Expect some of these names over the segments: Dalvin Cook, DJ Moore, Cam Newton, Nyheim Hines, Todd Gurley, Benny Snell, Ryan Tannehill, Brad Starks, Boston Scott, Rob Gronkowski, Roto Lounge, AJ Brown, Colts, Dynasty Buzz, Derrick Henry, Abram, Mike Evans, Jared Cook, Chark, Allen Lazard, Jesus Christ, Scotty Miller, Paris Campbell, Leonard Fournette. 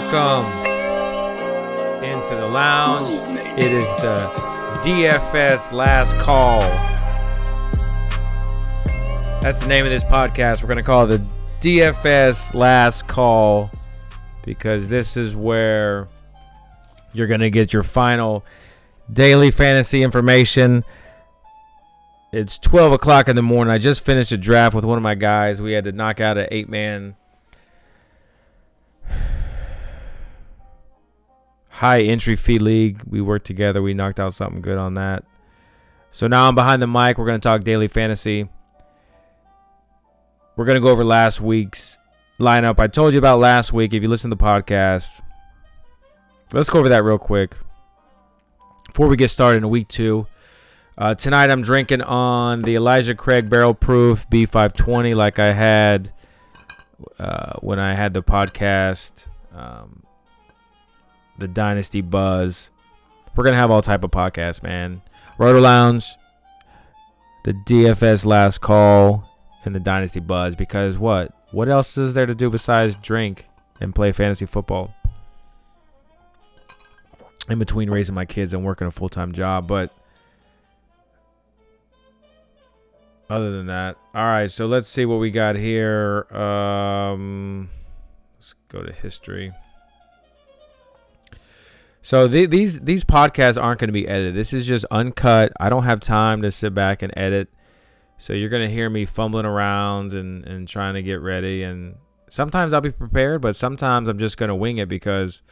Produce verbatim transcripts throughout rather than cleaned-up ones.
Welcome into the lounge. It is the D F S Last Call. That's the name of this podcast. We're going to call it the D F S Last Call because this is where you're going to get your final daily fantasy information. It's twelve o'clock in the morning. I just finished a draft with one of my guys. We had to knock out an eight-man high entry fee league. We worked together. We knocked out something good on that. So now I'm behind the mic. We're going to talk daily fantasy. We're going to go over last week's lineup. I told you about last week. If you listen to the podcast, let's go over that real quick before we get started in week two. Uh, tonight I'm drinking on the Elijah Craig Barrel Proof B five twenty like I had uh, when I had the podcast. Um, The Dynasty Buzz. We're gonna have all type of podcasts, man. Roto Lounge, the D F S Last Call, and the Dynasty Buzz. Because what? What else is there to do besides drink and play fantasy football? In between raising my kids and working a full-time job, but other than that, all right. So let's see what we got here. Um, let's go to history. So the, these these podcasts aren't going to be edited. This is just uncut. I don't have time to sit back and edit. So you're going to hear me fumbling around and, and trying to get ready. And sometimes I'll be prepared, but sometimes I'm just going to wing it because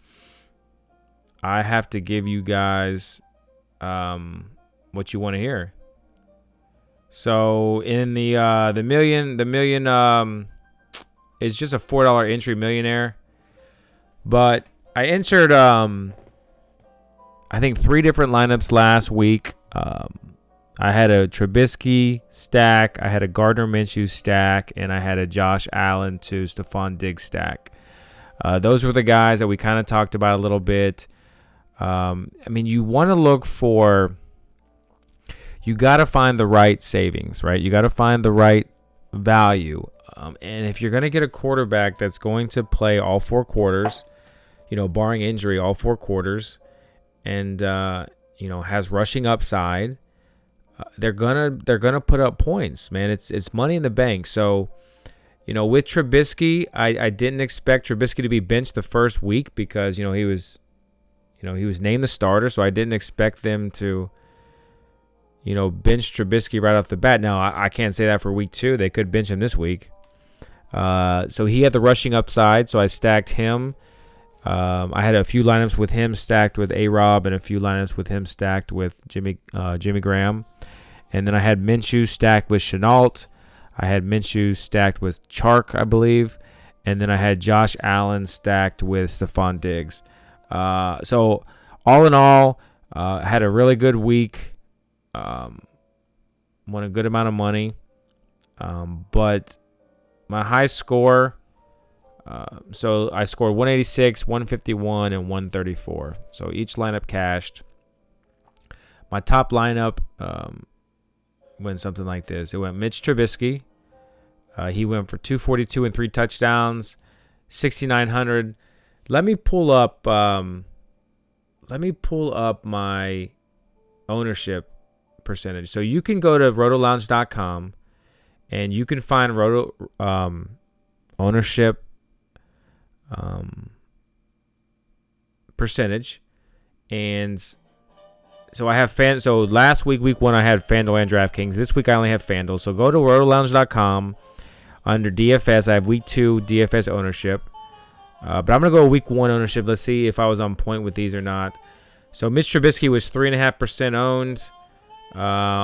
I have to give you guys um, what you want to hear. So in the uh, the million, the million um, is just a four dollars entry millionaire. But I entered... Um, I think three different lineups last week. Um, I had a Trubisky stack, I had a Gardner Minshew stack, and I had a Josh Allen to Stephon Diggs stack. Uh, those were the guys that we kind of talked about a little bit. Um, I mean, you want to look for, you got to find the right savings, right? You got to find the right value. Um, and if you're going to get a quarterback that's going to play all four quarters, you know, barring injury, all four quarters, and uh, you know, has rushing upside. Uh, they're gonna they're gonna put up points, man. It's it's money in the bank. So, you know, with Trubisky, I, I didn't expect Trubisky to be benched the first week because you know he was, you know, he was named the starter. So I didn't expect them to, you know, bench Trubisky right off the bat. Now I, I can't say that for week two. They could bench him this week. Uh, so he had the rushing upside. So I stacked him. Um, I had a few lineups with him stacked with A-Rob and a few lineups with him stacked with Jimmy uh, Jimmy Graham. And then I had Minshew stacked with Shenault. I had Minshew stacked with Chark, I believe. And then I had Josh Allen stacked with Stephon Diggs. Uh, so all in all, uh, had a really good week. Um, won a good amount of money. Um, but my high score... Uh, so I scored one eighty-six, one fifty-one, and one thirty-four. So each lineup cashed. My top lineup um, went something like this. It went Mitch Trubisky. Uh, he went for two forty-two and three touchdowns, sixty-nine hundred. Let me pull up. Um, let me pull up my ownership percentage. So you can go to roto lounge dot com and you can find roto um, ownership. Um, percentage, and so I have fan. So last week, week one, I had Fanduel and DraftKings. This week, I only have Fanduel. So go to roto lounge dot com under D F S. I have week two D F S ownership, uh, but I'm gonna go week one ownership. Let's see if I was on point with these or not. So Mitch Trubisky was three and a half percent owned uh,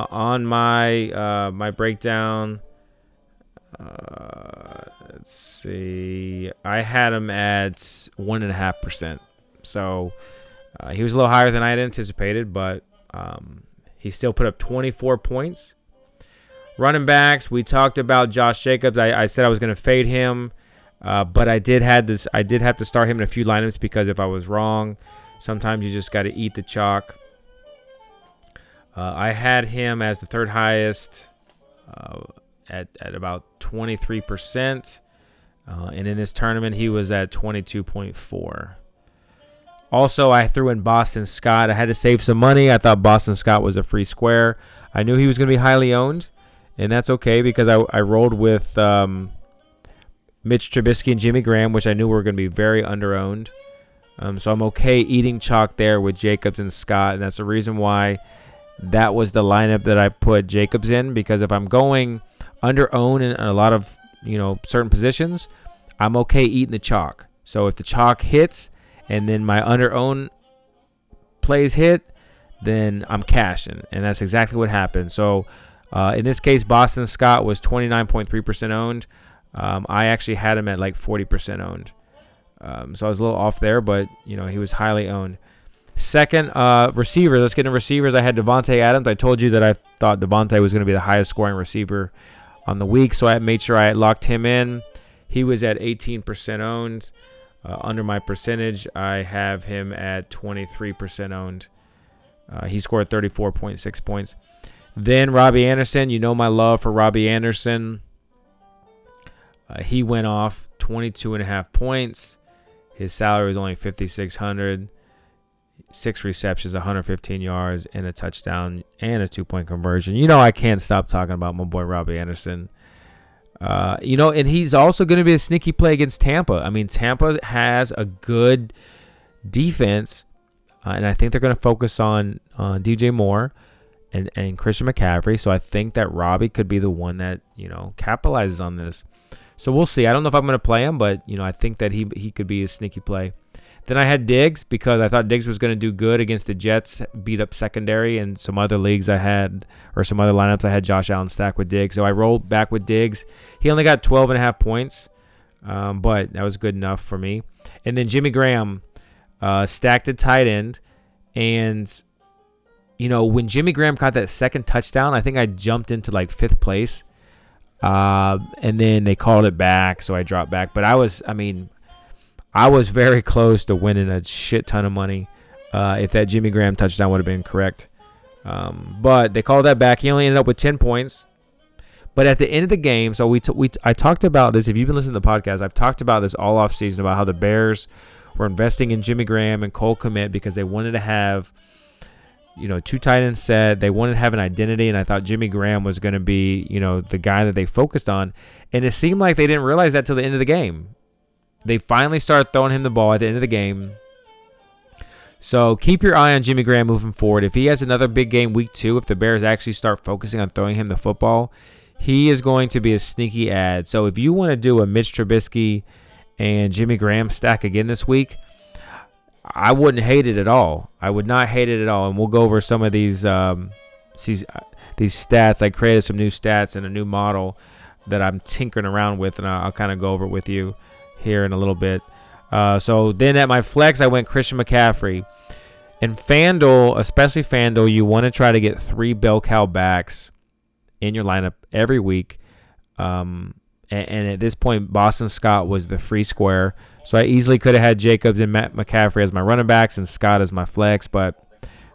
on my uh, my breakdown. Uh, let's see. I had him at one and a half percent, so uh, he was a little higher than I had anticipated. But um, he still put up twenty-four points. Running backs, we talked about Josh Jacobs. I, I said I was going to fade him, uh, but I did had this. I did have to start him in a few lineups because if I was wrong, sometimes you just got to eat the chalk. Uh, I had him as the third highest. Uh, At, at about twenty-three percent. Uh, and in this tournament, he was at twenty-two point four. Also, I threw in Boston Scott. I had to save some money. I thought Boston Scott was a free square. I knew he was going to be highly owned, and that's okay because I, I rolled with um, Mitch Trubisky and Jimmy Graham, which I knew were going to be very underowned. Um, so I'm okay eating chalk there with Jacobs and Scott, and that's the reason why that was the lineup that I put Jacobs in, because if I'm going under-owned in a lot of, you know, certain positions, I'm okay eating the chalk. So if the chalk hits and then my under-owned plays hit, then I'm cashing, and that's exactly what happened. So uh, in this case, Boston Scott was twenty-nine point three percent owned. Um, I actually had him at like forty percent owned. Um, so I was a little off there, but, you know, he was highly owned. Second, uh, receiver. Let's get into receivers. I had Devontae Adams. I told you that I thought Devontae was going to be the highest scoring receiver on the week, so I made sure I locked him in. He was at eighteen percent owned. Uh, under my percentage, I have him at twenty-three percent owned. Uh, he scored thirty-four point six points. Then Robbie Anderson. You know my love for Robbie Anderson. Uh, he went off twenty-two point five points. His salary was only fifty-six hundred dollars. Six receptions, one hundred fifteen yards, and a touchdown, and a two-point conversion. You know I can't stop talking about my boy Robbie Anderson. Uh, you know, and he's also going to be a sneaky play against Tampa. I mean, Tampa has a good defense, uh, and I think they're going to focus on uh, D J Moore and, and Christian McCaffrey. So I think that Robbie could be the one that, you know, capitalizes on this. So we'll see. I don't know if I'm going to play him, but, you know, I think that he he could be a sneaky play. Then I had Diggs because I thought Diggs was going to do good against the Jets, beat up secondary, and some other leagues I had, or some other lineups I had Josh Allen stack with Diggs. So I rolled back with Diggs. He only got twelve point five points, um, but that was good enough for me. And then Jimmy Graham uh, stacked at tight end. And, you know, when Jimmy Graham caught that second touchdown, I think I jumped into like fifth place. Uh, and then they called it back, so I dropped back. But I was, I mean, I was very close to winning a shit ton of money uh, if that Jimmy Graham touchdown would have been correct. Um, but they called that back. He only ended up with ten points. But at the end of the game, so we t- we t- I talked about this. If you've been listening to the podcast, I've talked about this all off season about how the Bears were investing in Jimmy Graham and Cole Kmet because they wanted to have, you know, two tight ends set. They wanted to have an identity, and I thought Jimmy Graham was going to be, you know, the guy that they focused on. And it seemed like they didn't realize that till the end of the game. They finally started throwing him the ball at the end of the game. So keep your eye on Jimmy Graham moving forward. If he has another big game week two, if the Bears actually start focusing on throwing him the football, he is going to be a sneaky ad. So if you want to do a Mitch Trubisky and Jimmy Graham stack again this week, I wouldn't hate it at all. I would not hate it at all. And we'll go over some of these um, these, these stats. I created some new stats and a new model that I'm tinkering around with, and I'll, I'll kind of go over it with you here in a little bit. Uh, so then at my flex, I went Christian McCaffrey. And Fanduel, especially Fanduel, you want to try to get three bell cow backs in your lineup every week. Um, and, and at this point, Boston Scott was the free square. So I easily could have had Jacobs and Matt McCaffrey as my running backs and Scott as my flex. But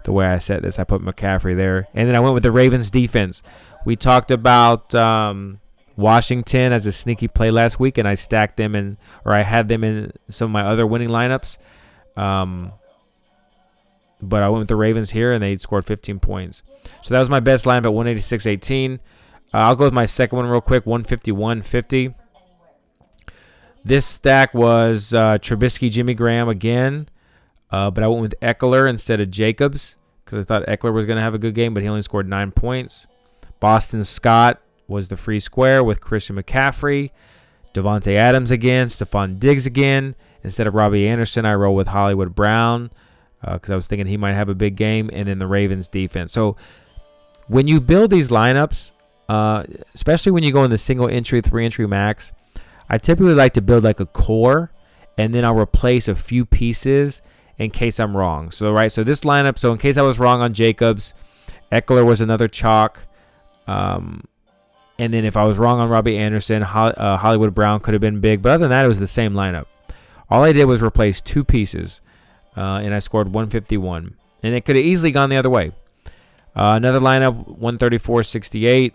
the way I set this, I put McCaffrey there. And then I went with the Ravens defense. We talked about Um, Washington as a sneaky play last week, and I stacked them in, or I had them in some of my other winning lineups. Um, but I went with the Ravens here, and they scored fifteen points. So that was my best lineup at one eighty-six eighteen. Uh, I'll go with my second one real quick, one fifty-one fifty. This stack was uh, Trubisky, Jimmy Graham again, uh, but I went with Eckler instead of Jacobs because I thought Eckler was going to have a good game, but he only scored nine points. Boston Scott was the free square with Christian McCaffrey, Devontae Adams again, Stephon Diggs again. Instead of Robbie Anderson, I roll with Hollywood Brown because uh, I was thinking he might have a big game, and then the Ravens defense. So when you build these lineups, uh, especially when you go in the single entry, three entry max, I typically like to build like a core, and then I'll replace a few pieces in case I'm wrong. So right, so this lineup, so in case I was wrong on Jacobs, Eckler was another chalk. Um, And then if I was wrong on Robbie Anderson, Hollywood Brown could have been big. But other than that, it was the same lineup. All I did was replace two pieces, uh, and I scored one fifty-one. And it could have easily gone the other way. Uh, another lineup, one thirty-four sixty-eight.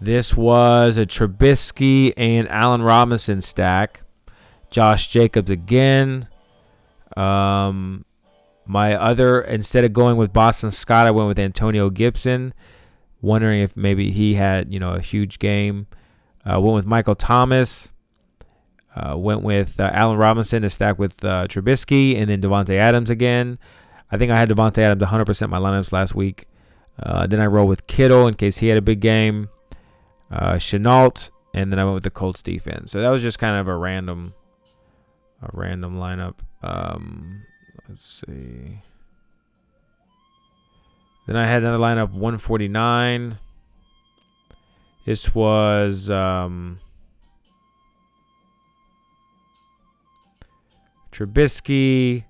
This was a Trubisky and Allen Robinson stack. Josh Jacobs again. Um, my other, instead of going with Boston Scott, I went with Antonio Gibson, wondering if maybe he had, you know, a huge game. Uh, went with Michael Thomas. Uh, went with uh, Allen Robinson to stack with uh, Trubisky, and then Devontae Adams again. I think I had Devontae Adams one hundred percent of my lineups last week. Uh, then I rolled with Kittle in case he had a big game. Uh, Shenault, and then I went with the Colts defense. So that was just kind of a random, a random lineup. Um, let's see. Then I had another lineup, one forty-nine. This was um, Trubisky,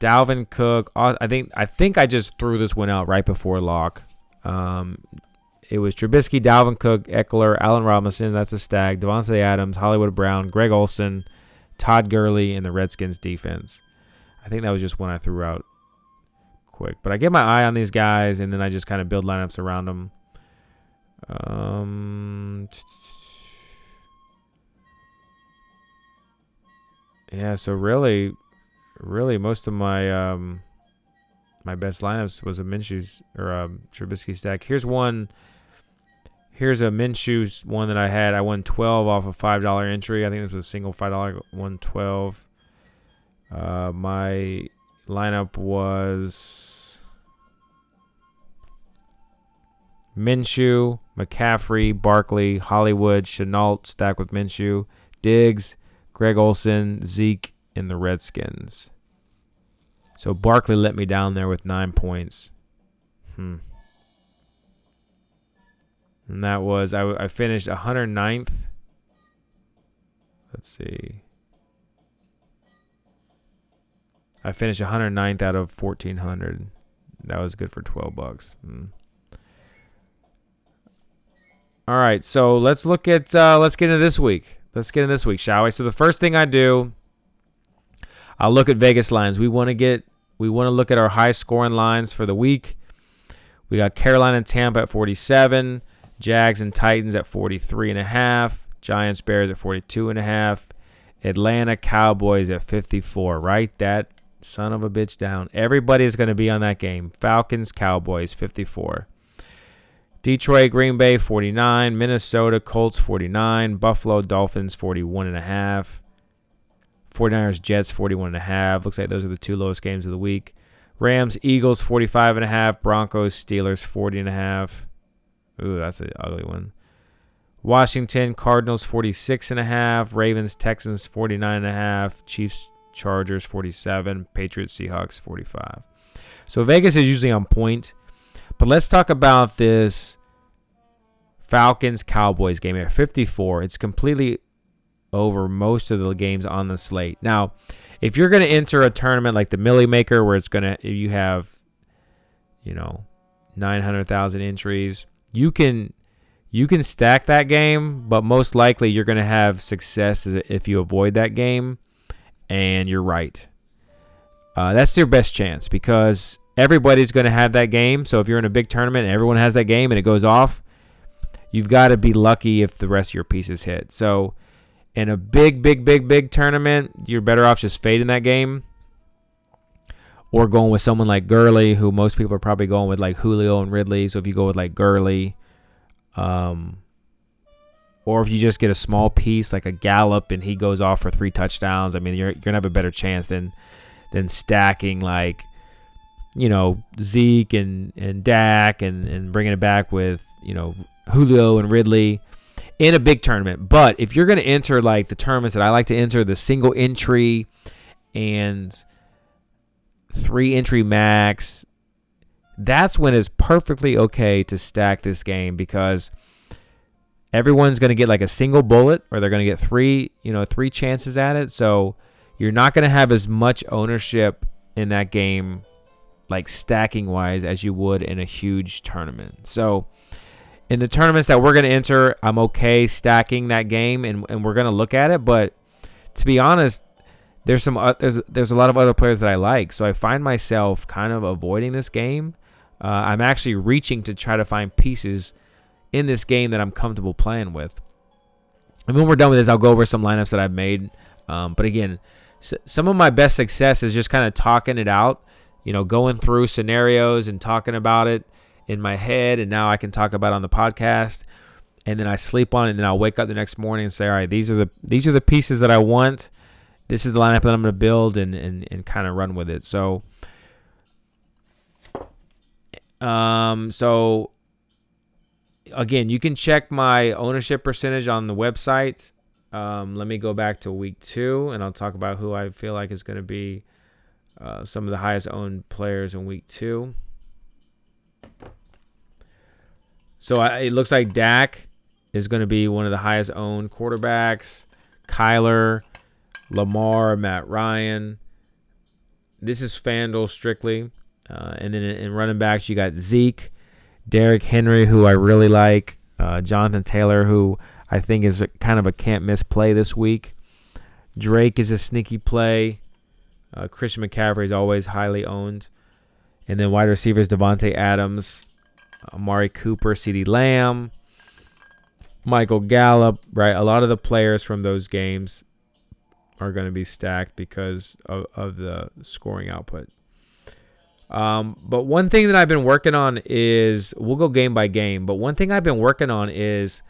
Dalvin Cook. I think I think I just threw this one out right before lock. Um, it was Trubisky, Dalvin Cook, Eckler, Allen Robinson. That's a stack. Devontae Adams, Hollywood Brown, Greg Olsen, Todd Gurley, and the Redskins defense. I think that was just one I threw out quick. But I get my eye on these guys, and then I just kind of build lineups around them. Um, yeah, so really, really most of my um, my best lineups was a Minshew's or a Trubisky stack. Here's one. Here's a Minshew's one that I had. I won twelve off a five dollar entry. I think this was a single five dollar, won twelve. Uh, my lineup was Minshew, McCaffrey, Barkley, Hollywood, Shenault, stack with Minshew, Diggs, Greg Olsen, Zeke, and the Redskins. So Barkley let me down there with nine points. Hmm. And that was, I, I finished one hundred ninth. Let's see. I finished one hundred ninth out of fourteen hundred. That was good for twelve bucks. Mm. All right, so let's look at, uh, let's get into this week. Let's get into this week, shall we? So the first thing I do, I'll look at Vegas lines. We want to get, we want to look at our high scoring lines for the week. We got Carolina and Tampa at forty-seven. Jags and Titans at forty-three and a half, Giants Bears at forty-two and a half, Atlanta Cowboys at fifty-four. Write that son of a bitch down. Everybody is going to be on that game. Falcons Cowboys fifty-four. Detroit Green Bay forty-nine, Minnesota Colts forty-nine, Buffalo Dolphins forty-one and a half. 49ers Jets forty-one and a half. Looks like those are the two lowest games of the week. Rams Eagles forty-five and a half, Broncos Steelers forty and a half. Ooh, that's an ugly one. Washington Cardinals forty-six and a half, Ravens Texans forty-nine and a half, Chiefs Chargers forty-seven, Patriots Seahawks forty-five. So Vegas is usually on point, but let's talk about this Falcons Cowboys game at fifty-four. It's completely over most of the games on the slate. Now, if you're going to enter a tournament like the Millie Maker, where it's going to, you have, you know, nine hundred thousand entries. You can you can stack that game, but most likely you're going to have success if you avoid that game, and you're right. Uh, that's your best chance because everybody's going to have that game. So if you're in a big tournament and everyone has that game and it goes off, you've got to be lucky if the rest of your pieces hit. So in a big, big, big, big tournament, you're better off just fading that game or going with someone like Gurley, who most people are probably going with, like Julio and Ridley. So if you go with like Gurley, um, or if you just get a small piece like a Gallup and he goes off for three touchdowns, I mean, you're, you're going to have a better chance than than stacking like, you know, Zeke and, and Dak and, and bringing it back with, you know, Julio and Ridley in a big tournament. But if you're going to enter like the tournaments that I like to enter, the single entry and three entry max, that's when it's perfectly okay to stack this game because everyone's going to get like a single bullet or they're going to get three, you know, three chances at it. So you're not going to have as much ownership in that game, like stacking wise, as you would in a huge tournament. So in the tournaments that we're going to enter, I'm okay stacking that game and, and we're going to look at it. But to be honest, There's some uh, there's there's a lot of other players that I like, so I find myself kind of avoiding this game. Uh, I'm actually reaching to try to find pieces in this game that I'm comfortable playing with. And when we're done with this, I'll go over some lineups that I've made. Um, but again, s- some of my best success is just kind of talking it out, you know, going through scenarios and talking about it in my head. And now I can talk about it on the podcast, and then I sleep on it, and then I'll wake up the next morning and say, all right, these are the, these are the pieces that I want. This is the lineup that I'm going to build and, and, and kind of run with it. So, um, so again, you can check my ownership percentage on the website. Um, let me go back to week two, and I'll talk about who I feel like is going to be uh, some of the highest owned players in week two. So I, it looks like Dak is going to be one of the highest owned quarterbacks. Kyler, Lamar, Matt Ryan. This is Fanduel strictly. Uh, and then in, in running backs, you got Zeke, Derrick Henry, who I really like, uh, Jonathan Taylor, who I think is a, kind of a can't miss play this week. Drake is a sneaky play. Uh, Christian McCaffrey is always highly owned. And then wide receivers, Devontae Adams, Amari Cooper, CeeDee Lamb, Michael Gallup, right? A lot of the players from those games are going to be stacked because of, of the scoring output. Um, but one thing that I've been working on is, we'll go game by game, but one thing I've been working on is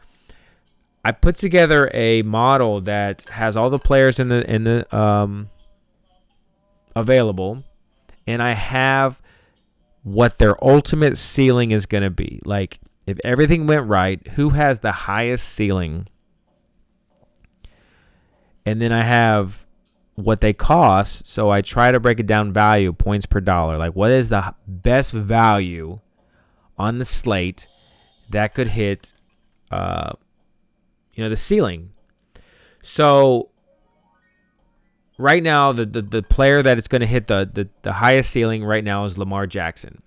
I put together a model that has all the players in the, in the, um, available, and I have what their ultimate ceiling is going to be. Like, if everything went right, who has the highest ceiling? And then I have what they cost. So I try to break it down value, points per dollar. Like, what is the best value on the slate that could hit, uh, you know, the ceiling? So right now, the the, the player that is going to hit the, the the highest ceiling right now is Lamar Jackson.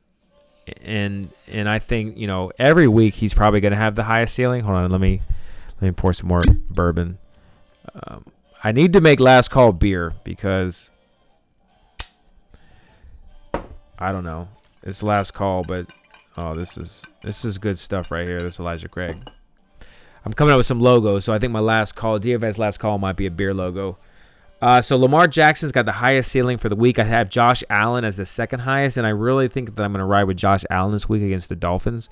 And and I think, you know, every week he's probably going to have the highest ceiling. Hold on, let me let me pour some more bourbon. Um, I need to make Last Call beer because I don't know. It's Last Call, but oh, this is this is good stuff right here. This is Elijah Craig. I'm coming up with some logos, so I think my Last Call, D F S Last Call, might be a beer logo. Uh, so Lamar Jackson's got the highest ceiling for the week. I have Josh Allen as the second highest, and I really think that I'm going to ride with Josh Allen this week against the Dolphins.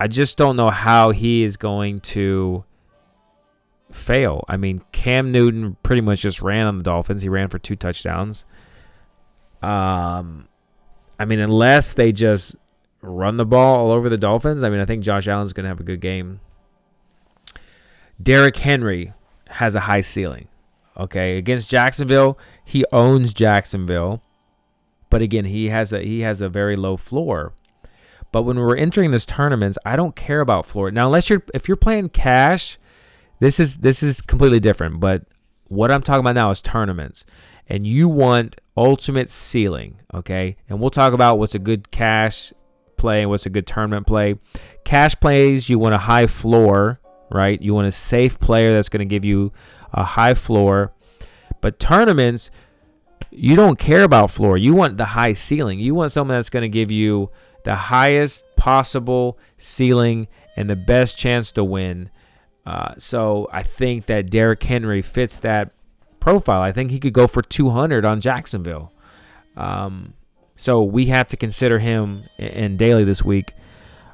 I just don't know how he is going to fail. I mean, Cam Newton pretty much just ran on the Dolphins. He ran for two touchdowns. Um, I mean, unless they just run the ball all over the Dolphins, I mean, I think Josh Allen's going to have a good game. Derrick Henry has a high ceiling. Okay, against Jacksonville, he owns Jacksonville, but again, he has a he has a very low floor. But when we're entering this tournaments, I don't care about floor now. Unless you're if you're playing cash, this is this is completely different. But what I'm talking about now is tournaments, and you want ultimate ceiling. Okay, and we'll talk about what's a good cash play and what's a good tournament play. Cash plays, you want a high floor. Right, you want a safe player that's going to give you a high floor. But tournaments, you don't care about floor. You want the high ceiling. You want someone that's going to give you the highest possible ceiling and the best chance to win. Uh, so I think that Derrick Henry fits that profile. I think he could go for two hundred on Jacksonville. Um, so we have to consider him in daily this week.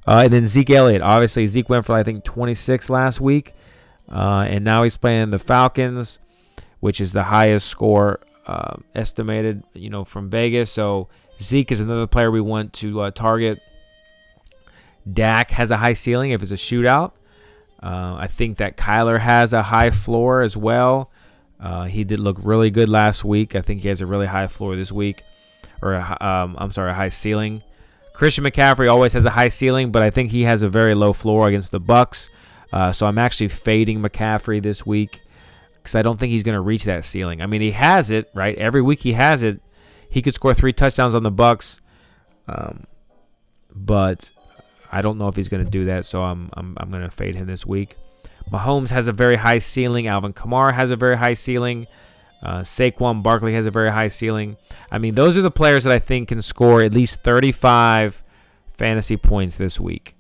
Uh, and then Zeke Elliott. Obviously, Zeke went for, I think, twenty-six last week. Uh, and now he's playing the Falcons, which is the highest score uh, estimated, you know, from Vegas. So Zeke is another player we want to uh, target. Dak has a high ceiling if it's a shootout. Uh, I think that Kyler has a high floor as well. Uh, he did look really good last week. I think he has a really high floor this week. Or, um, I'm sorry, a high ceiling. Christian McCaffrey always has a high ceiling, but I think he has a very low floor against the Bucks. Uh, so I'm actually fading McCaffrey this week because I don't think he's going to reach that ceiling. I mean, he has it, right? Every week he has it. He could score three touchdowns on the Bucks, um, but I don't know if he's going to do that. So I'm I'm I'm going to fade him this week. Mahomes has a very high ceiling. Alvin Kamara has a very high ceiling. Uh, Saquon Barkley has a very high ceiling. I mean, those are the players that I think can score at least thirty-five fantasy points this week.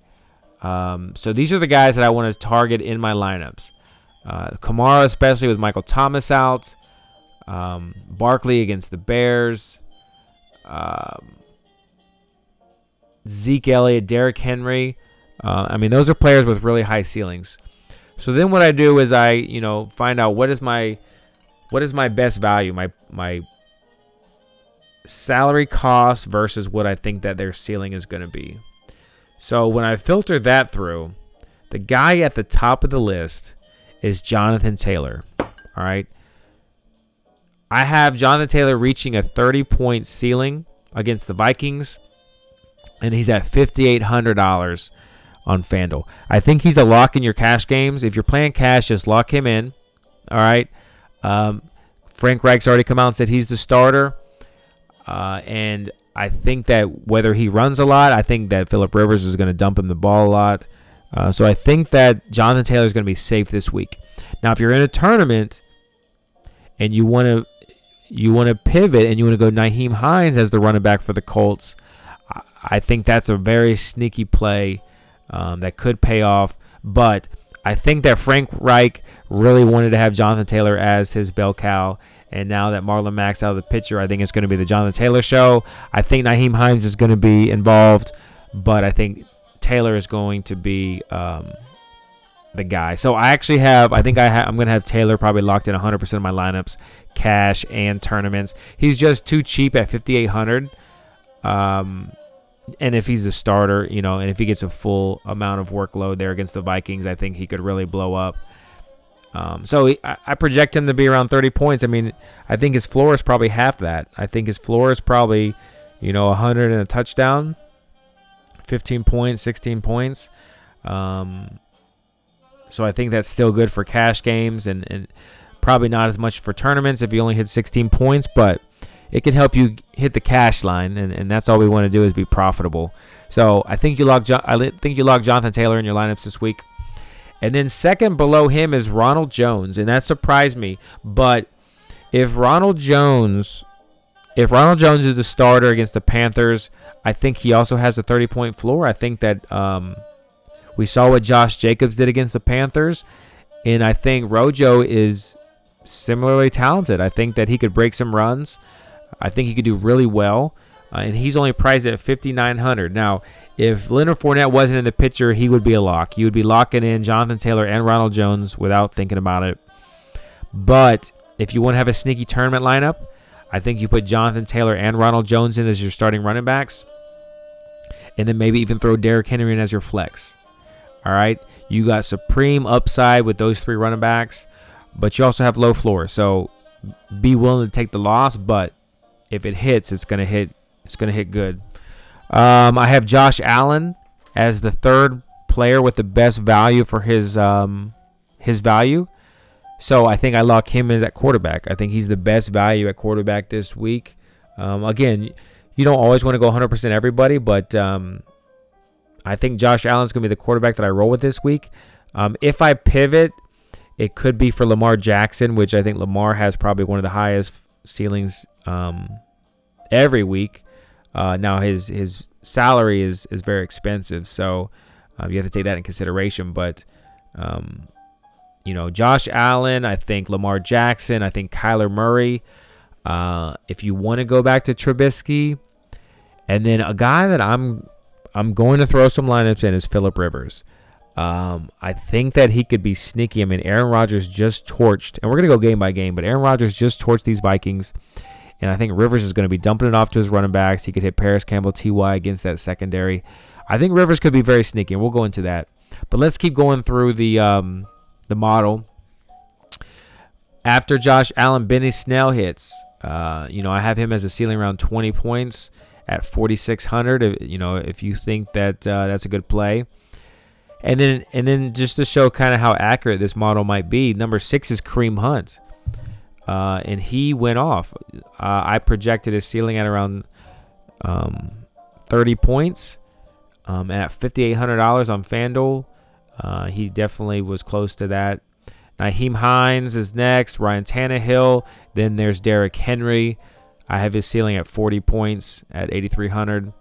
Um, so these are the guys that I want to target in my lineups. Uh, Kamara, especially with Michael Thomas out. Um, Barkley against the Bears. Um, Zeke Elliott, Derrick Henry. Uh, I mean, those are players with really high ceilings. So then what I do is I, you know, find out what is my what is my best value, my my salary cost versus what I think that their ceiling is going to be. So when I filter that through, the guy at the top of the list is Jonathan Taylor. All right. I have Jonathan Taylor reaching a thirty-point ceiling against the Vikings, and he's at fifty-eight hundred dollars on Fanduel. I think he's a lock in your cash games. If you're playing cash, just lock him in. All right. Um, Frank Reich's already come out and said he's the starter. Uh, and I think that whether he runs a lot, I think that Phillip Rivers is going to dump him the ball a lot. Uh, so I think that Jonathan Taylor is going to be safe this week. Now, if you're in a tournament and you want to you want to pivot and you want to go Nyheim Hines as the running back for the Colts, I, I think that's a very sneaky play. Um, that could pay off, but I think that Frank Reich really wanted to have Jonathan Taylor as his bell cow, and now that Marlon Mack's out of the picture, I think it's going to be the Jonathan Taylor show. I think Nyheim Hines is going to be involved, but I think Taylor is going to be um, the guy. So I actually have, I think I ha- I'm going to have Taylor probably locked in one hundred percent of my lineups, cash and tournaments. He's just too cheap at fifty-eight hundred dollars. Um, And if he's a starter, you know, and if he gets a full amount of workload there against the Vikings, I think he could really blow up. Um, so he, I, I project him to be around thirty points. I mean, I think his floor is probably half that. I think his floor is probably, you know, one hundred and a touchdown, fifteen points, sixteen points. Um, so I think that's still good for cash games and, and probably not as much for tournaments if you only hit sixteen points, but it can help you hit the cash line, and, and that's all we want to do is be profitable. So I think you lock, I think you lock Jonathan Taylor in your lineups this week. And then second below him is Ronald Jones, and that surprised me. But if Ronald Jones, if Ronald Jones is the starter against the Panthers, I think he also has a thirty-point floor. I think that um, we saw what Josh Jacobs did against the Panthers, and I think Rojo is similarly talented. I think that he could break some runs. I think he could do really well, uh, and he's only priced at fifty-nine hundred dollars. Now, if Leonard Fournette wasn't in the picture, he would be a lock. You would be locking in Jonathan Taylor and Ronald Jones without thinking about it. But if you want to have a sneaky tournament lineup, I think you put Jonathan Taylor and Ronald Jones in as your starting running backs, and then maybe even throw Derrick Henry in as your flex. All right? You got supreme upside with those three running backs, but you also have low floor. So be willing to take the loss, but if it hits, it's gonna hit. It's gonna hit good. Um, I have Josh Allen as the third player with the best value for his um, his value. So I think I lock him in at quarterback. I think he's the best value at quarterback this week. Um, again, you don't always want to go one hundred percent everybody, but um, I think Josh Allen's gonna be the quarterback that I roll with this week. Um, if I pivot, it could be for Lamar Jackson, which I think Lamar has probably one of the highest ceilings um every week. Uh now his his salary is is very expensive, so um, you have to take that in consideration, but um you know, Josh Allen, I think Lamar Jackson, I think Kyler Murray, uh if you want to go back to Trubisky, and then a guy that I'm I'm going to throw some lineups in is Phillip Rivers. Um, I think that he could be sneaky. I mean, Aaron Rodgers just torched, and we're going to go game by game, but Aaron Rodgers just torched these Vikings, and I think Rivers is going to be dumping it off to his running backs. He could hit Paris Campbell, T Y against that secondary. I think Rivers could be very sneaky, and we'll go into that. But let's keep going through the um, the model. After Josh Allen, Benny Snell hits. Uh, you know, I have him as a ceiling around twenty points at forty-six hundred. You know, if you think that uh, that's a good play. And then and then just to show kind of how accurate this model might be, number six is Kareem Hunt. Uh, and he went off. Uh, I projected his ceiling at around um, thirty points um, at fifty-eight hundred dollars on FanDuel. Uh, he definitely was close to that. Nyheim Hines is next, Ryan Tannehill. Then there's Derrick Henry. I have his ceiling at forty points at eighty-three hundred.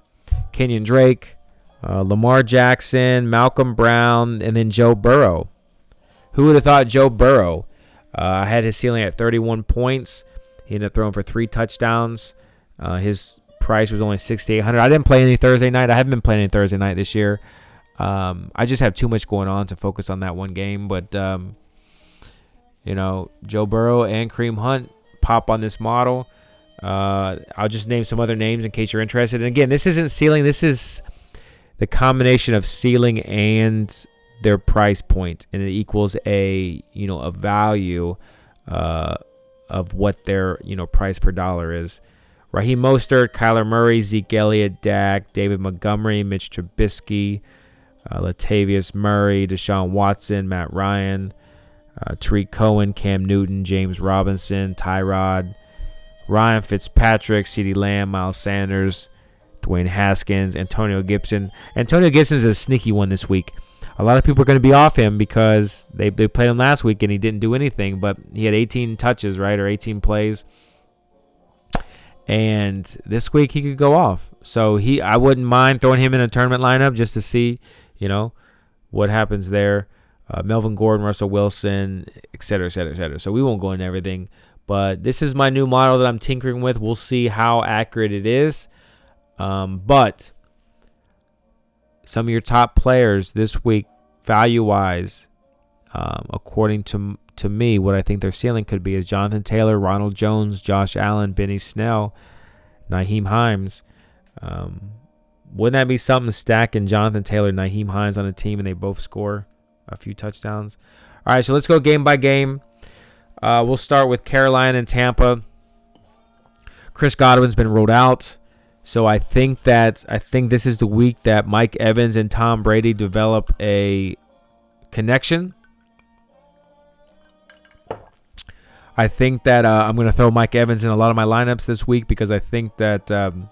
Kenyon Drake. Uh, Lamar Jackson, Malcolm Brown, and then Joe Burrow. Who would have thought Joe Burrow? I uh, had his ceiling at thirty-one points. He ended up throwing for three touchdowns. Uh, his price was only sixty-eight hundred dollars. I didn't play any Thursday night. I haven't been playing any Thursday night this year. Um, I just have too much going on to focus on that one game. But, um, you know, Joe Burrow and Kareem Hunt pop on this model. Uh, I'll just name some other names in case you're interested. And, again, this isn't ceiling. This is the combination of ceiling and their price point, and it equals a, you know, a value uh, of what their, you know, price per dollar is. Raheem Mostert, Kyler Murray, Zeke Elliott, Dak, David Montgomery, Mitch Trubisky, uh, Latavius Murray, Deshaun Watson, Matt Ryan, uh, Tariq Cohen, Cam Newton, James Robinson, Tyrod, Ryan Fitzpatrick, CeeDee Lamb, Miles Sanders, Dwayne Haskins, Antonio Gibson. Antonio Gibson's a sneaky one this week. A lot of people are going to be off him because they, they played him last week and he didn't do anything, but he had eighteen touches, right, or eighteen plays. And this week he could go off. So he, I wouldn't mind throwing him in a tournament lineup just to see, you know, what happens there. Uh, Melvin Gordon, Russell Wilson, et cetera, et cetera, et cetera. So we won't go into everything. But this is my new model that I'm tinkering with. We'll see how accurate it is. Um, but some of your top players this week, value-wise, um, according to to me, what I think their ceiling could be is Jonathan Taylor, Ronald Jones, Josh Allen, Benny Snell, Nyheim Hines. Um, wouldn't that be something, stacking Jonathan Taylor, Nyheim Hines on a team, and they both score a few touchdowns? All right, so let's go game by game. Uh, we'll start with Carolina and Tampa. Chris Godwin's been ruled out. So I think that I think this is the week that Mike Evans and Tom Brady develop a connection. I think that uh, I'm going to throw Mike Evans in a lot of my lineups this week because I think that um,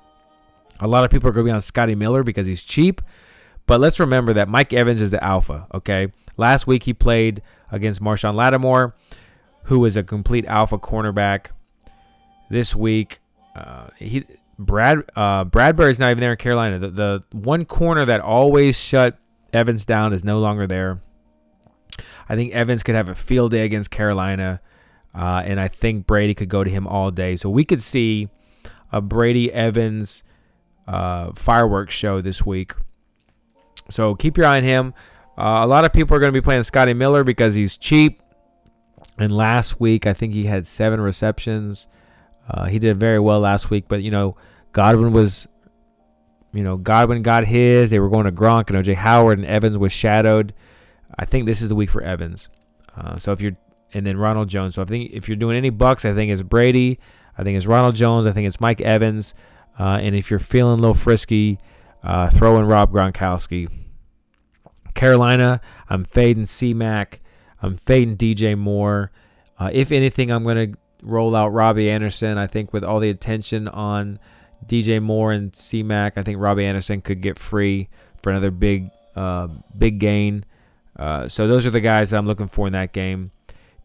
a lot of people are going to be on Scotty Miller because he's cheap. But let's remember that Mike Evans is the alpha, okay? Last week he played against Marshawn Lattimore, who is a complete alpha cornerback. This week, uh, he... Brad uh, Bradbury's not even there in Carolina. The, the one corner that always shut Evans down is no longer there. I think Evans could have a field day against Carolina, uh, and I think Brady could go to him all day. So we could see a Brady-Evans uh, fireworks show this week. So keep your eye on him. Uh, a lot of people are going to be playing Scotty Miller because he's cheap. And last week, I think he had seven receptions. Uh, he did very well last week, but, you know, Godwin was, you know, Godwin got his. They were going to Gronk and O J Howard, and Evans was shadowed. I think this is the week for Evans. Uh, so if you're, and then Ronald Jones. So I think if you're doing any bucks, I think it's Brady. I think it's Ronald Jones. I think it's Mike Evans. Uh, and if you're feeling a little frisky, uh, throw in Rob Gronkowski. Carolina, I'm fading C-Mac. I'm fading D J Moore. Uh, if anything, I'm going to roll out Robbie Anderson. I think with all the attention on D J Moore and C-Mac, I think Robbie Anderson could get free for another big uh, big gain. Uh, so those are the guys that I'm looking for in that game.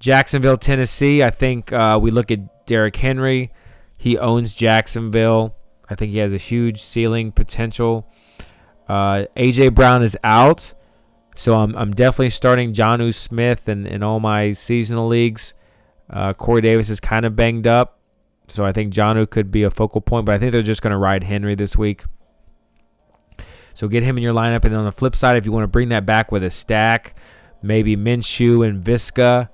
Jacksonville, Tennessee, I think uh, we look at Derrick Henry. He owns Jacksonville. I think he has a huge ceiling potential. Uh, A J Brown is out, so I'm, I'm definitely starting Jonnu Smith in, in all my seasonal leagues. Uh, Corey Davis is kind of banged up, so I think Jonnu could be a focal point, but I think they're just going to ride Henry this week. So get him in your lineup, and then on the flip side, if you want to bring that back with a stack, maybe Minshew and Visca, uh,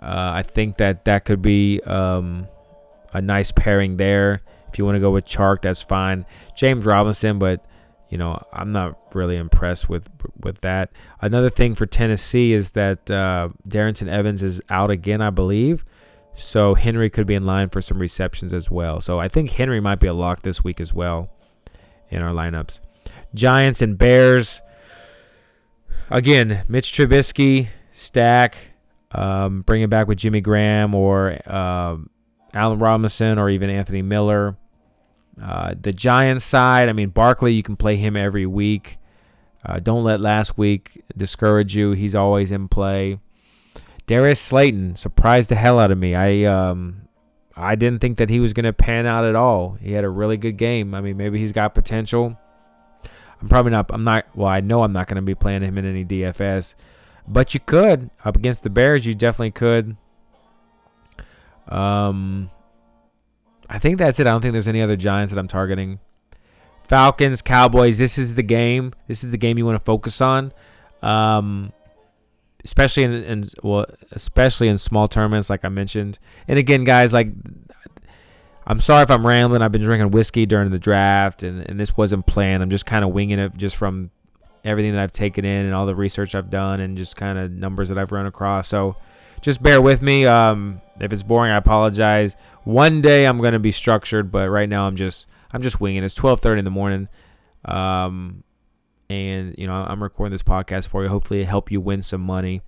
I think that that could be um, a nice pairing there. If you want to go with Chark, that's fine. James Robinson, but you know I'm not really impressed with with that. Another thing for Tennessee is that uh, Darrington Evans is out again, I believe. So Henry could be in line for some receptions as well. So I think Henry might be a lock this week as well in our lineups. Giants and Bears. Again, Mitch Trubisky, stack, um, bring it back with Jimmy Graham or uh, Allen Robinson or even Anthony Miller. Uh, the Giants side, I mean, Barkley, you can play him every week. Uh, don't let last week discourage you. He's always in play. Darius Slayton surprised the hell out of me. I um, I didn't think that he was going to pan out at all. He had a really good game. I mean, maybe he's got potential. I'm probably not. I'm not. Well, I know I'm not going to be playing him in any D F S, but you could up against the Bears. You definitely could. Um, I think that's it. I don't think there's any other Giants that I'm targeting. Falcons, Cowboys. This is the game. This is the game you want to focus on, um, especially in, in well, especially in small tournaments, like I mentioned. And again, guys, like. I'm sorry if I'm rambling. I've been drinking whiskey during the draft, and, and this wasn't planned. I'm just kind of winging it just from everything that I've taken in and all the research I've done and just kind of numbers that I've run across. So just bear with me. Um, if it's boring, I apologize. One day I'm going to be structured, but right now I'm just I'm just winging. It's twelve thirty in the morning, um, and you know I'm recording this podcast for you. Hopefully it help you win some money.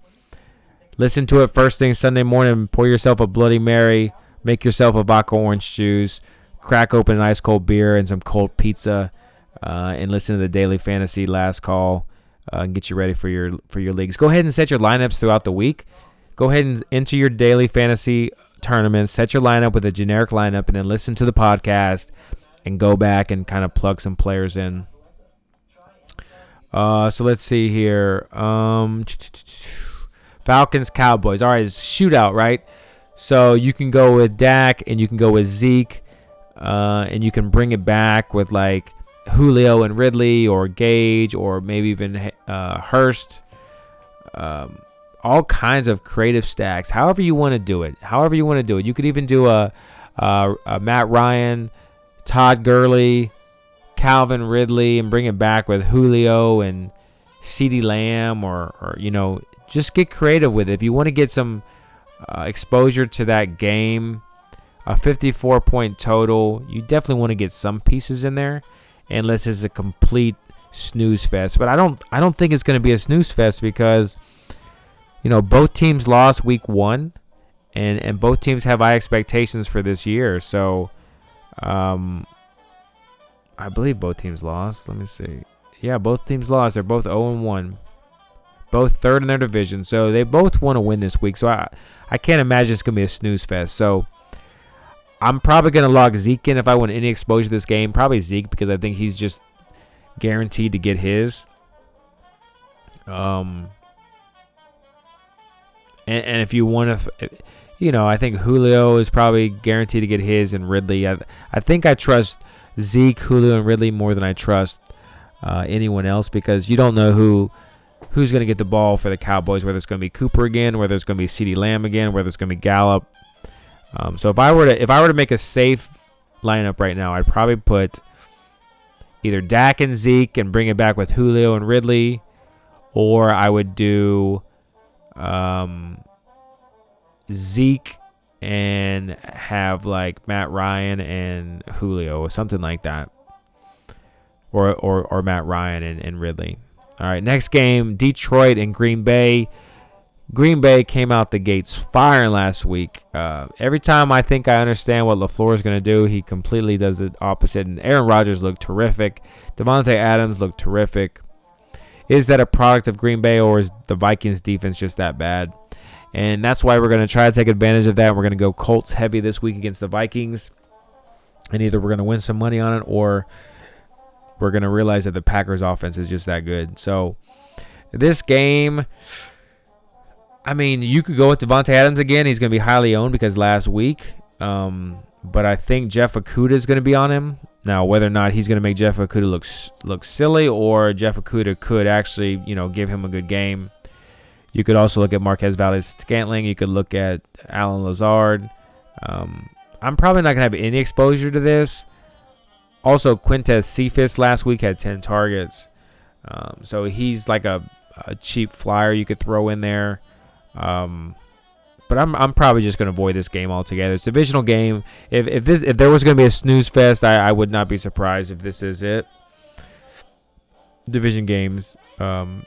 Listen to it first thing Sunday morning. Pour yourself a Bloody Mary. Make yourself a vodka orange juice, crack open an ice cold beer and some cold pizza, uh, and listen to the Daily Fantasy Last Call uh, and get you ready for your for your leagues. Go ahead and set your lineups throughout the week. Go ahead and enter your daily fantasy tournaments. Set your lineup with a generic lineup, and then listen to the podcast and go back and kind of plug some players in. Uh, so let's see here. Um, Falcons, Cowboys. All right, it's shootout, right? So you can go with Dak and you can go with Zeke, uh, and you can bring it back with like Julio and Ridley or Gage or maybe even uh, Hurst. Um, all kinds of creative stacks. However you want to do it. However you want to do it. You could even do a, a, a Matt Ryan, Todd Gurley, Calvin Ridley, and bring it back with Julio and CeeDee Lamb, or, or you know, just get creative with it. If you want to get some. Uh, exposure to that game, a fifty-four point total. You definitely want to get some pieces in there, unless it's a complete snooze fest. But I don't, I don't think it's going to be a snooze fest because, you know, both teams lost week one, and and both teams have high expectations for this year. So, um, I believe both teams lost. Let me see. Yeah, both teams lost. They're both zero and one. Both third in their division, so they both want to win this week. So I, I can't imagine it's going to be a snooze fest. So I'm probably going to log Zeke in if I want any exposure to this game. Probably Zeke, because I think he's just guaranteed to get his. Um, and, and if you want to, you know, I think Julio is probably guaranteed to get his, and Ridley. I, I think I trust Zeke, Julio, and Ridley more than I trust uh, anyone else, because you don't know who. Who's going to get the ball for the Cowboys, whether it's going to be Cooper again, whether it's going to be CeeDee Lamb again, whether it's going to be Gallup. Um, so if I were to if I were to make a safe lineup right now, I'd probably put either Dak and Zeke and bring it back with Julio and Ridley, or I would do um, Zeke and have like Matt Ryan and Julio or something like that, or or, or Matt Ryan and, and Ridley. All right, next game, Detroit and Green Bay. Green Bay came out the gates firing last week. Uh, every time I think I understand what LaFleur is going to do, he completely does the opposite. And Aaron Rodgers looked terrific. Devontae Adams looked terrific. Is that a product of Green Bay, or is the Vikings defense just that bad? And that's why we're going to try to take advantage of that. We're going to go Colts heavy this week against the Vikings. And either we're going to win some money on it, or we're going to realize that the Packers offense is just that good. So this game, I mean, you could go with Devontae Adams again. He's going to be highly owned because last week. Um, but I think Jeff Okudah is going to be on him. Now, whether or not he's going to make Jeff Okudah look, look silly, or Jeff Okudah could actually, you know, give him a good game. You could also look at Marquez Valdes-Scantling. You could look at Allen Lazard. Um, I'm probably not going to have any exposure to this. Also, Quintez Cephus last week had ten targets. Um, so he's like a, a cheap flyer you could throw in there. Um, but I'm I'm probably just going to avoid this game altogether. It's a divisional game. If if this if there was going to be a snooze fest, I, I would not be surprised if this is it. Division games, um,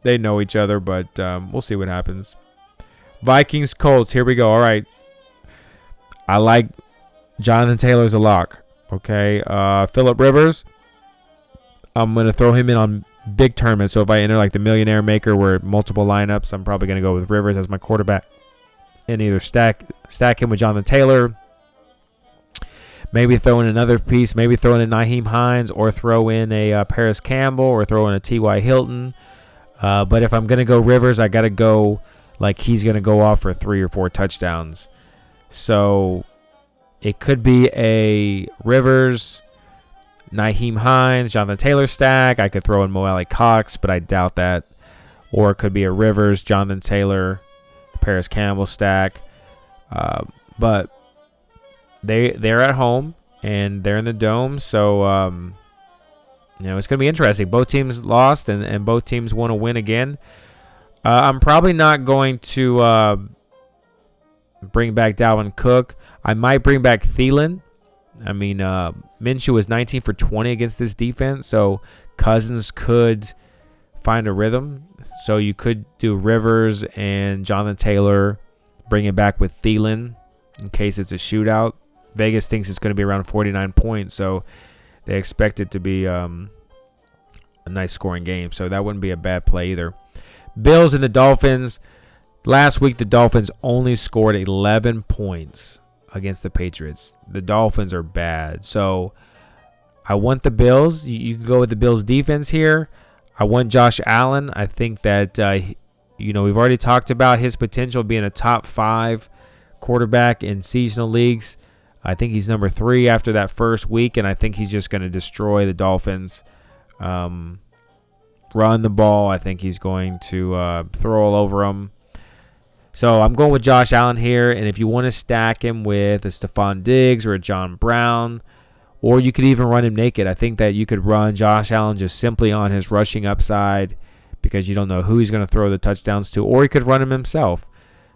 they know each other, but um, we'll see what happens. Vikings, Colts, here we go. All right. I like Jonathan Taylor's a lock. Okay, uh, Phillip Rivers, I'm going to throw him in on big tournaments. So if I enter like the Millionaire Maker where multiple lineups, I'm probably going to go with Rivers as my quarterback and either stack stack him with Jonathan Taylor. Maybe throw in another piece. Maybe throw in a Nyheim Hines, or throw in a uh, Paris Campbell, or throw in a T Y Hilton. Uh, but if I'm going to go Rivers, I got to go like he's going to go off for three or four touchdowns. So it could be a Rivers, Nyheim Hines, Jonathan Taylor stack. I could throw in Mo Alley Cox, but I doubt that. Or it could be a Rivers, Jonathan Taylor, Paris Campbell stack. Uh, but... They they're at home and they're in the dome, so um, you know it's gonna be interesting. Both teams lost and, and both teams want to win again. Uh, I'm probably not going to uh, bring back Dalvin Cook. I might bring back Thielen. I mean, uh, Minshew was nineteen for twenty against this defense, so Cousins could find a rhythm. So you could do Rivers and Jonathan Taylor, bring it back with Thielen in case it's a shootout. Vegas thinks it's going to be around forty-nine points, so they expect it to be um, a nice scoring game. So that wouldn't be a bad play either. Bills and the Dolphins. Last week, the Dolphins only scored eleven points against the Patriots. The Dolphins are bad. So I want the Bills. You can go with the Bills defense here. I want Josh Allen. I think that, uh, you know, we've already talked about his potential being a top five quarterback in seasonal leagues. I think he's number three after that first week, and I think he's just going to destroy the Dolphins. Um, run the ball. I think he's going to uh, throw all over them. So I'm going with Josh Allen here, and if you want to stack him with a Stephon Diggs or a John Brown, or you could even run him naked. I think that you could run Josh Allen just simply on his rushing upside because you don't know who he's going to throw the touchdowns to, or he could run him himself.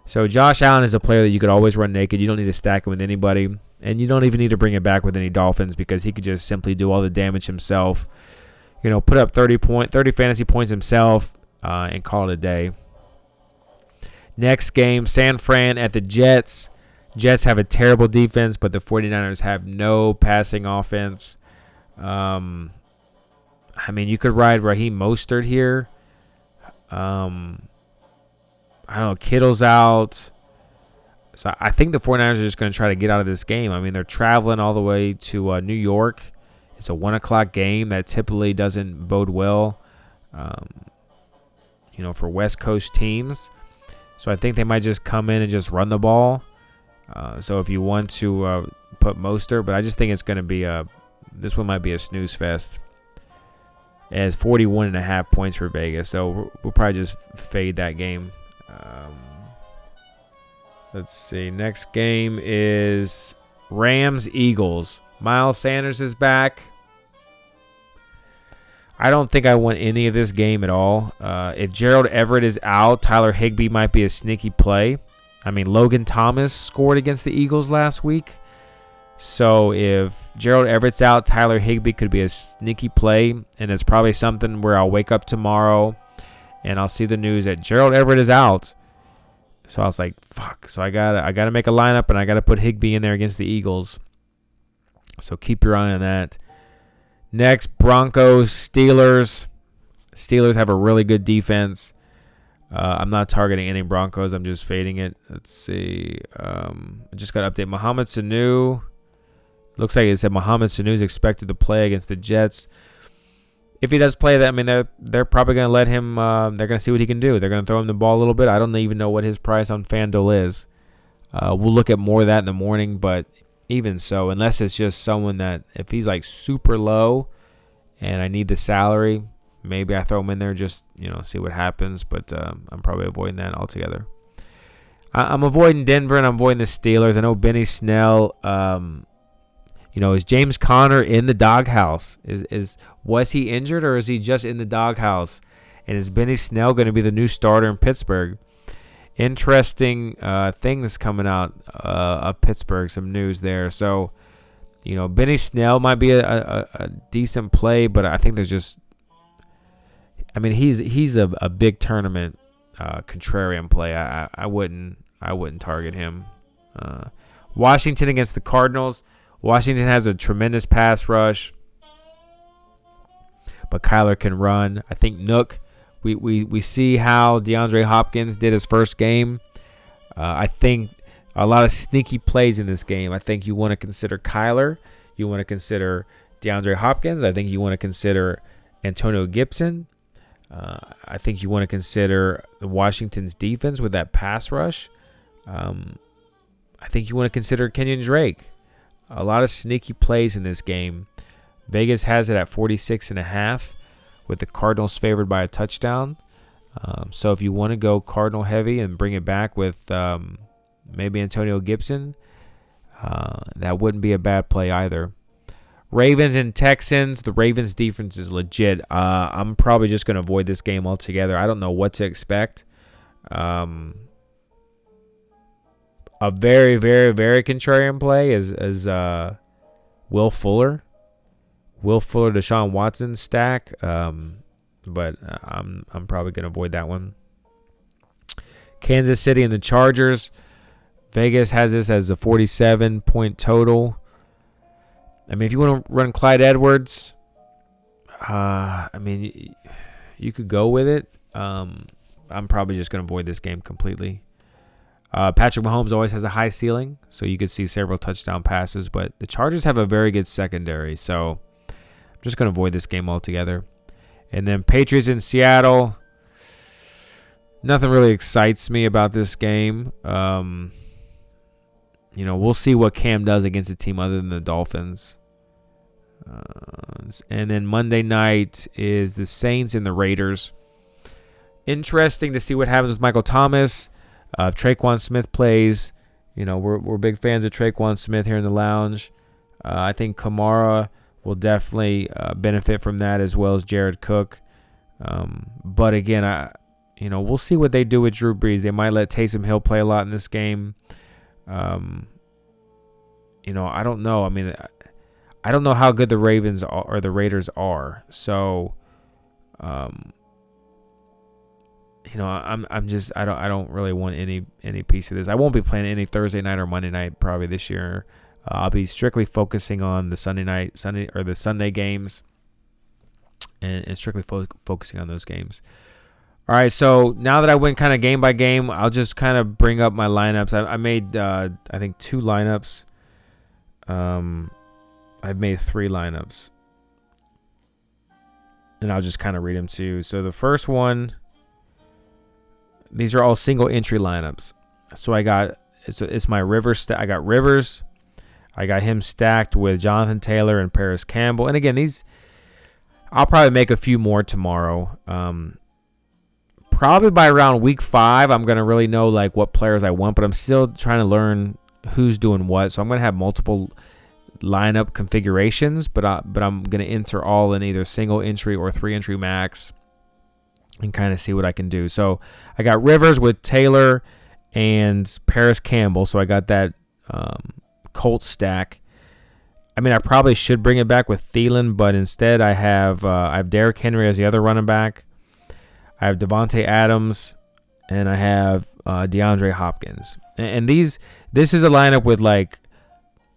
So Josh Allen is a player that you could always run naked. You don't need to stack him with anybody. And you don't even need to bring it back with any Dolphins because he could just simply do all the damage himself. You know, put up thirty, point, thirty fantasy points himself uh, and call it a day. Next game, San Fran at the Jets. Jets have a terrible defense, but the 49ers have no passing offense. Um, I mean, you could ride Raheem Mostert here. Um... I don't know, Kittle's out. So I think the 49ers are just going to try to get out of this game. I mean, they're traveling all the way to uh, New York. It's a one o'clock game. That typically doesn't bode well, um, you know, for West Coast teams. So I think they might just come in and just run the ball. Uh, so if you want to uh, put Mostert, but I just think it's going to be a – this one might be a snooze fest. It has forty-one point five points for Vegas. So we'll probably just fade that game. Um, let's see. Next game is Rams-Eagles. Miles Sanders is back. I don't think I want any of this game at all. Uh, if Gerald Everett is out, Tyler Higbee might be a sneaky play. I mean, Logan Thomas scored against the Eagles last week. So if Gerald Everett's out, Tyler Higbee could be a sneaky play, and it's probably something where I'll wake up tomorrow and I'll see the news that Gerald Everett is out. So I was like, fuck. So I gotta I gotta make a lineup, and I gotta put Higbee in there against the Eagles. So keep your eye on that. Next, Broncos, Steelers. Steelers have a really good defense. Uh, I'm not targeting any Broncos. I'm just fading it. Let's see. Um, I just got to update. Mohamed Sanu. Looks like it said Mohamed Sanu is expected to play against the Jets. If he does play that, I mean, they're, they're probably going to let him, uh, they're going to see what he can do. They're going to throw him the ball a little bit. I don't even know what his price on Fanduel is. Uh, we'll look at more of that in the morning, but even so, unless it's just someone that, if he's like super low and I need the salary, maybe I throw him in there, just, you know, see what happens. But um, I'm probably avoiding that altogether. I- I'm avoiding Denver and I'm avoiding the Steelers. I know Benny Snell, um, you know, is James Conner in the doghouse? Is is was he injured, or is he just in the doghouse? And is Benny Snell going to be the new starter in Pittsburgh? Interesting uh, things coming out uh, of Pittsburgh. Some news there. So, you know, Benny Snell might be a, a, a decent play, but I think there's just, I mean, he's he's a, a big tournament uh, contrarian play. I, I I wouldn't I wouldn't target him. Uh, Washington against the Cardinals. Washington has a tremendous pass rush, but Kyler can run. I think Nook, we we, we see how DeAndre Hopkins did his first game. Uh, I think a lot of sneaky plays in this game. I think you want to consider Kyler. You want to consider DeAndre Hopkins. I think you want to consider Antonio Gibson. Uh, I think you want to consider Washington's defense with that pass rush. Um, I think you want to consider Kenyon Drake. A lot of sneaky plays in this game. Vegas has it at forty-six and a half with the Cardinals favored by a touchdown. Um, so if you want to go Cardinal heavy and bring it back with um, maybe Antonio Gibson, uh, that wouldn't be a bad play either. Ravens and Texans. The Ravens defense is legit. Uh, I'm probably just going to avoid this game altogether. I don't know what to expect. Um, a very, very, very contrarian play is, is uh, Will Fuller. Will Fuller, Deshaun Watson stack. Um, but I'm I'm probably going to avoid that one. Kansas City and the Chargers. Vegas has this as a forty-seven point total. I mean, if you want to run Clyde Edwards, uh, I mean, you, you could go with it. Um, I'm probably just going to avoid this game completely. Uh, Patrick Mahomes always has a high ceiling, so you could see several touchdown passes. But the Chargers have a very good secondary, so I'm just going to avoid this game altogether. And then Patriots in Seattle. Nothing really excites me about this game. Um, you know, we'll see what Cam does against a team other than the Dolphins. Uh, and then Monday night is the Saints and the Raiders. Interesting to see what happens with Michael Thomas. Uh, if Traquan Smith plays, you know, we're we're big fans of Traquan Smith here in the lounge. Uh, I think Kamara will definitely uh, benefit from that, as well as Jared Cook. Um, but again, I you know we'll see what they do with Drew Brees. They might let Taysom Hill play a lot in this game. Um, you know, I don't know. I mean, I don't know how good the Ravens are, or the Raiders are. So, um, you know, I'm I'm just I don't I don't really want any any piece of this. I won't be playing any Thursday night or Monday night probably this year. Uh, I'll be strictly focusing on the Sunday night Sunday or the Sunday games, and, and strictly fo- focusing on those games. All right, so now that I went kind of game by game, I'll just kind of bring up my lineups. I, I made, uh, I think, two lineups. Um, I've made three lineups. And I'll just kind of read them to you. So the first one, these are all single entry lineups. So I got, it's, it's my Rivers. St- I got Rivers. I got him stacked with Jonathan Taylor and Paris Campbell. And again, these, I'll probably make a few more tomorrow. Um, Probably by around week five, I'm going to really know like what players I want, but I'm still trying to learn who's doing what. So I'm going to have multiple lineup configurations, but, I, but I'm going to enter all in either single entry or three entry max and kind of see what I can do. So I got Rivers with Taylor and Paris Campbell. So I got that um, Colts stack. I mean, I probably should bring it back with Thielen, but instead I have, uh, I have Derrick Henry as the other running back. I have Devontae Adams, and I have uh, DeAndre Hopkins. And, and these, this is a lineup with like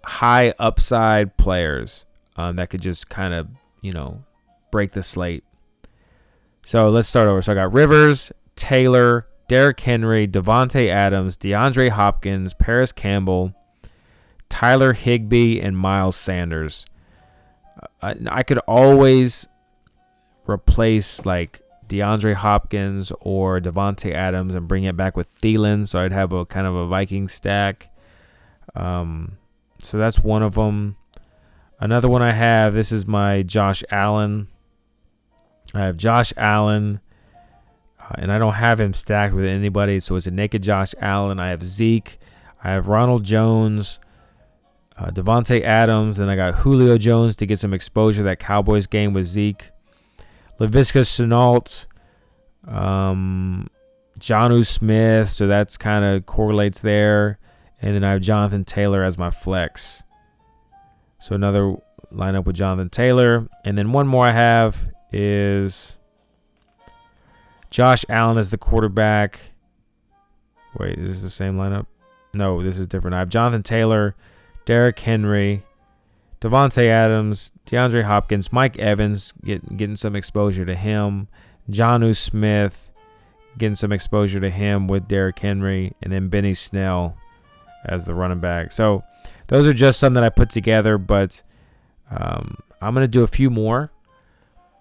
high upside players um, that could just kind of, you know, break the slate. So let's start over. So I got Rivers, Taylor, Derrick Henry, Devontae Adams, DeAndre Hopkins, Paris Campbell, Tyler Higbee, and Miles Sanders. I, I could always replace like DeAndre Hopkins or Devontae Adams and bring it back with Thielen. So I'd have a kind of a Viking stack. Um, so that's one of them. Another one I have, this is my Josh Allen. I have Josh Allen, uh, and I don't have him stacked with anybody. So it's a naked Josh Allen. I have Zeke. I have Ronald Jones, uh, Devontae Adams. Then I got Julio Jones to get some exposure that Cowboys game with Zeke. Laviska Shenault, um, Jonnu Smith, so that's kind of correlates there. And then I have Jonathan Taylor as my flex. So another lineup with Jonathan Taylor. And then one more I have is Josh Allen as the quarterback. Wait, is this the same lineup? No, this is different. I have Jonathan Taylor, Derrick Henry, Devontae Adams, DeAndre Hopkins, Mike Evans, get, getting some exposure to him. Jonnu Smith, getting some exposure to him with Derrick Henry. And then Benny Snell as the running back. So those are just some that I put together, but um, I'm going to do a few more.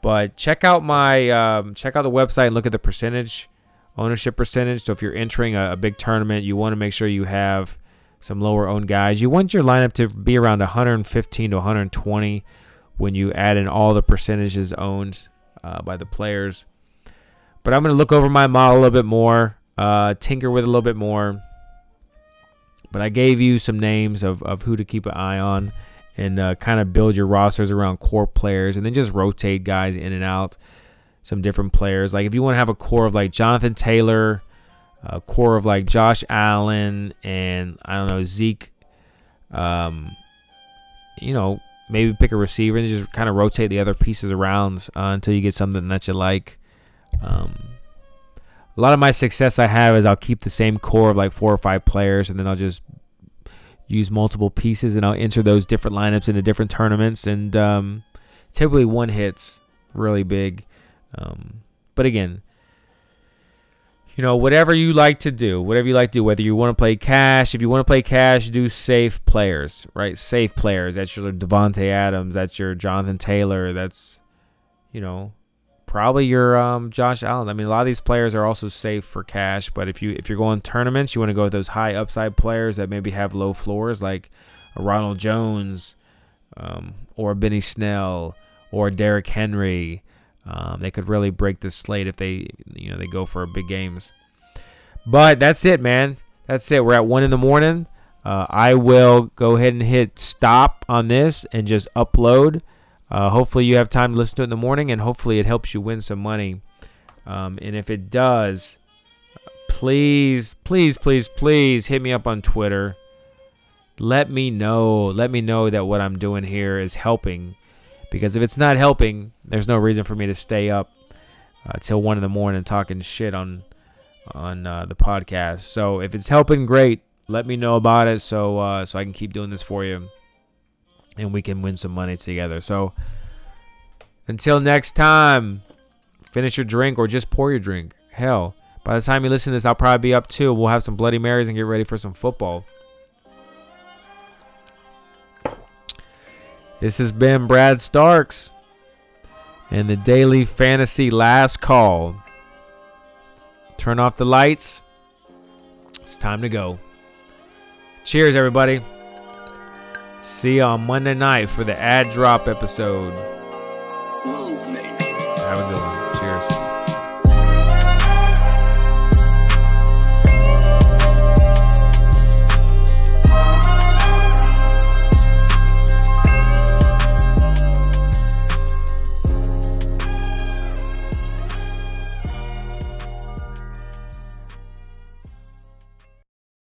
But check out my um, check out the website and look at the percentage, ownership percentage. So if you're entering a, a big tournament, you want to make sure you have some lower-owned guys. You want your lineup to be around one fifteen to one twenty when you add in all the percentages owned uh, by the players. But I'm going to look over my model a little bit more, uh, tinker with it a little bit more. But I gave you some names of, of who to keep an eye on and uh, kind of build your rosters around core players and then just rotate guys in and out, some different players. Like if you want to have a core of like Jonathan Taylor, a core of like Josh Allen and, I don't know, Zeke, um, you know, maybe pick a receiver and just kind of rotate the other pieces around uh, until you get something that you like. Um, a lot of my success I have is I'll keep the same core of like four or five players, and then I'll just use multiple pieces and I'll enter those different lineups into different tournaments. And um, typically one hit's really big. Um, but again, you know, whatever you like to do, whatever you like to do, whether you want to play cash, if you want to play cash, do safe players, right? Safe players. That's your Devontae Adams. That's your Jonathan Taylor. That's, you know, probably your um, Josh Allen. I mean, a lot of these players are also safe for cash, but if you if you're going tournaments, you want to go with those high upside players that maybe have low floors, like a Ronald Jones, um, or a Benny Snell, or Derrick Henry. Um, they could really break this slate if they, you know, they go for big games. But that's it, man. That's it. We're at one in the morning. Uh, I will go ahead and hit stop on this and just upload. Uh, hopefully you have time to listen to it in the morning, and hopefully it helps you win some money. Um, and if it does, please, please, please, please hit me up on Twitter. Let me know. Let me know that what I'm doing here is helping. Because if it's not helping, there's no reason for me to stay up uh, till one in the morning talking shit on on uh, the podcast. So if it's helping, great. Let me know about it so uh, so I can keep doing this for you. And we can win some money together. So until next time, finish your drink or just pour your drink. Hell, by the time you listen to this, I'll probably be up too. We'll have some Bloody Marys and get ready for some football. This has been Brad Starks and the Daily Fantasy Last Call. Turn off the lights. It's time to go. Cheers, everybody. See you on Monday night for the ad drop episode. Smooth, have a good one.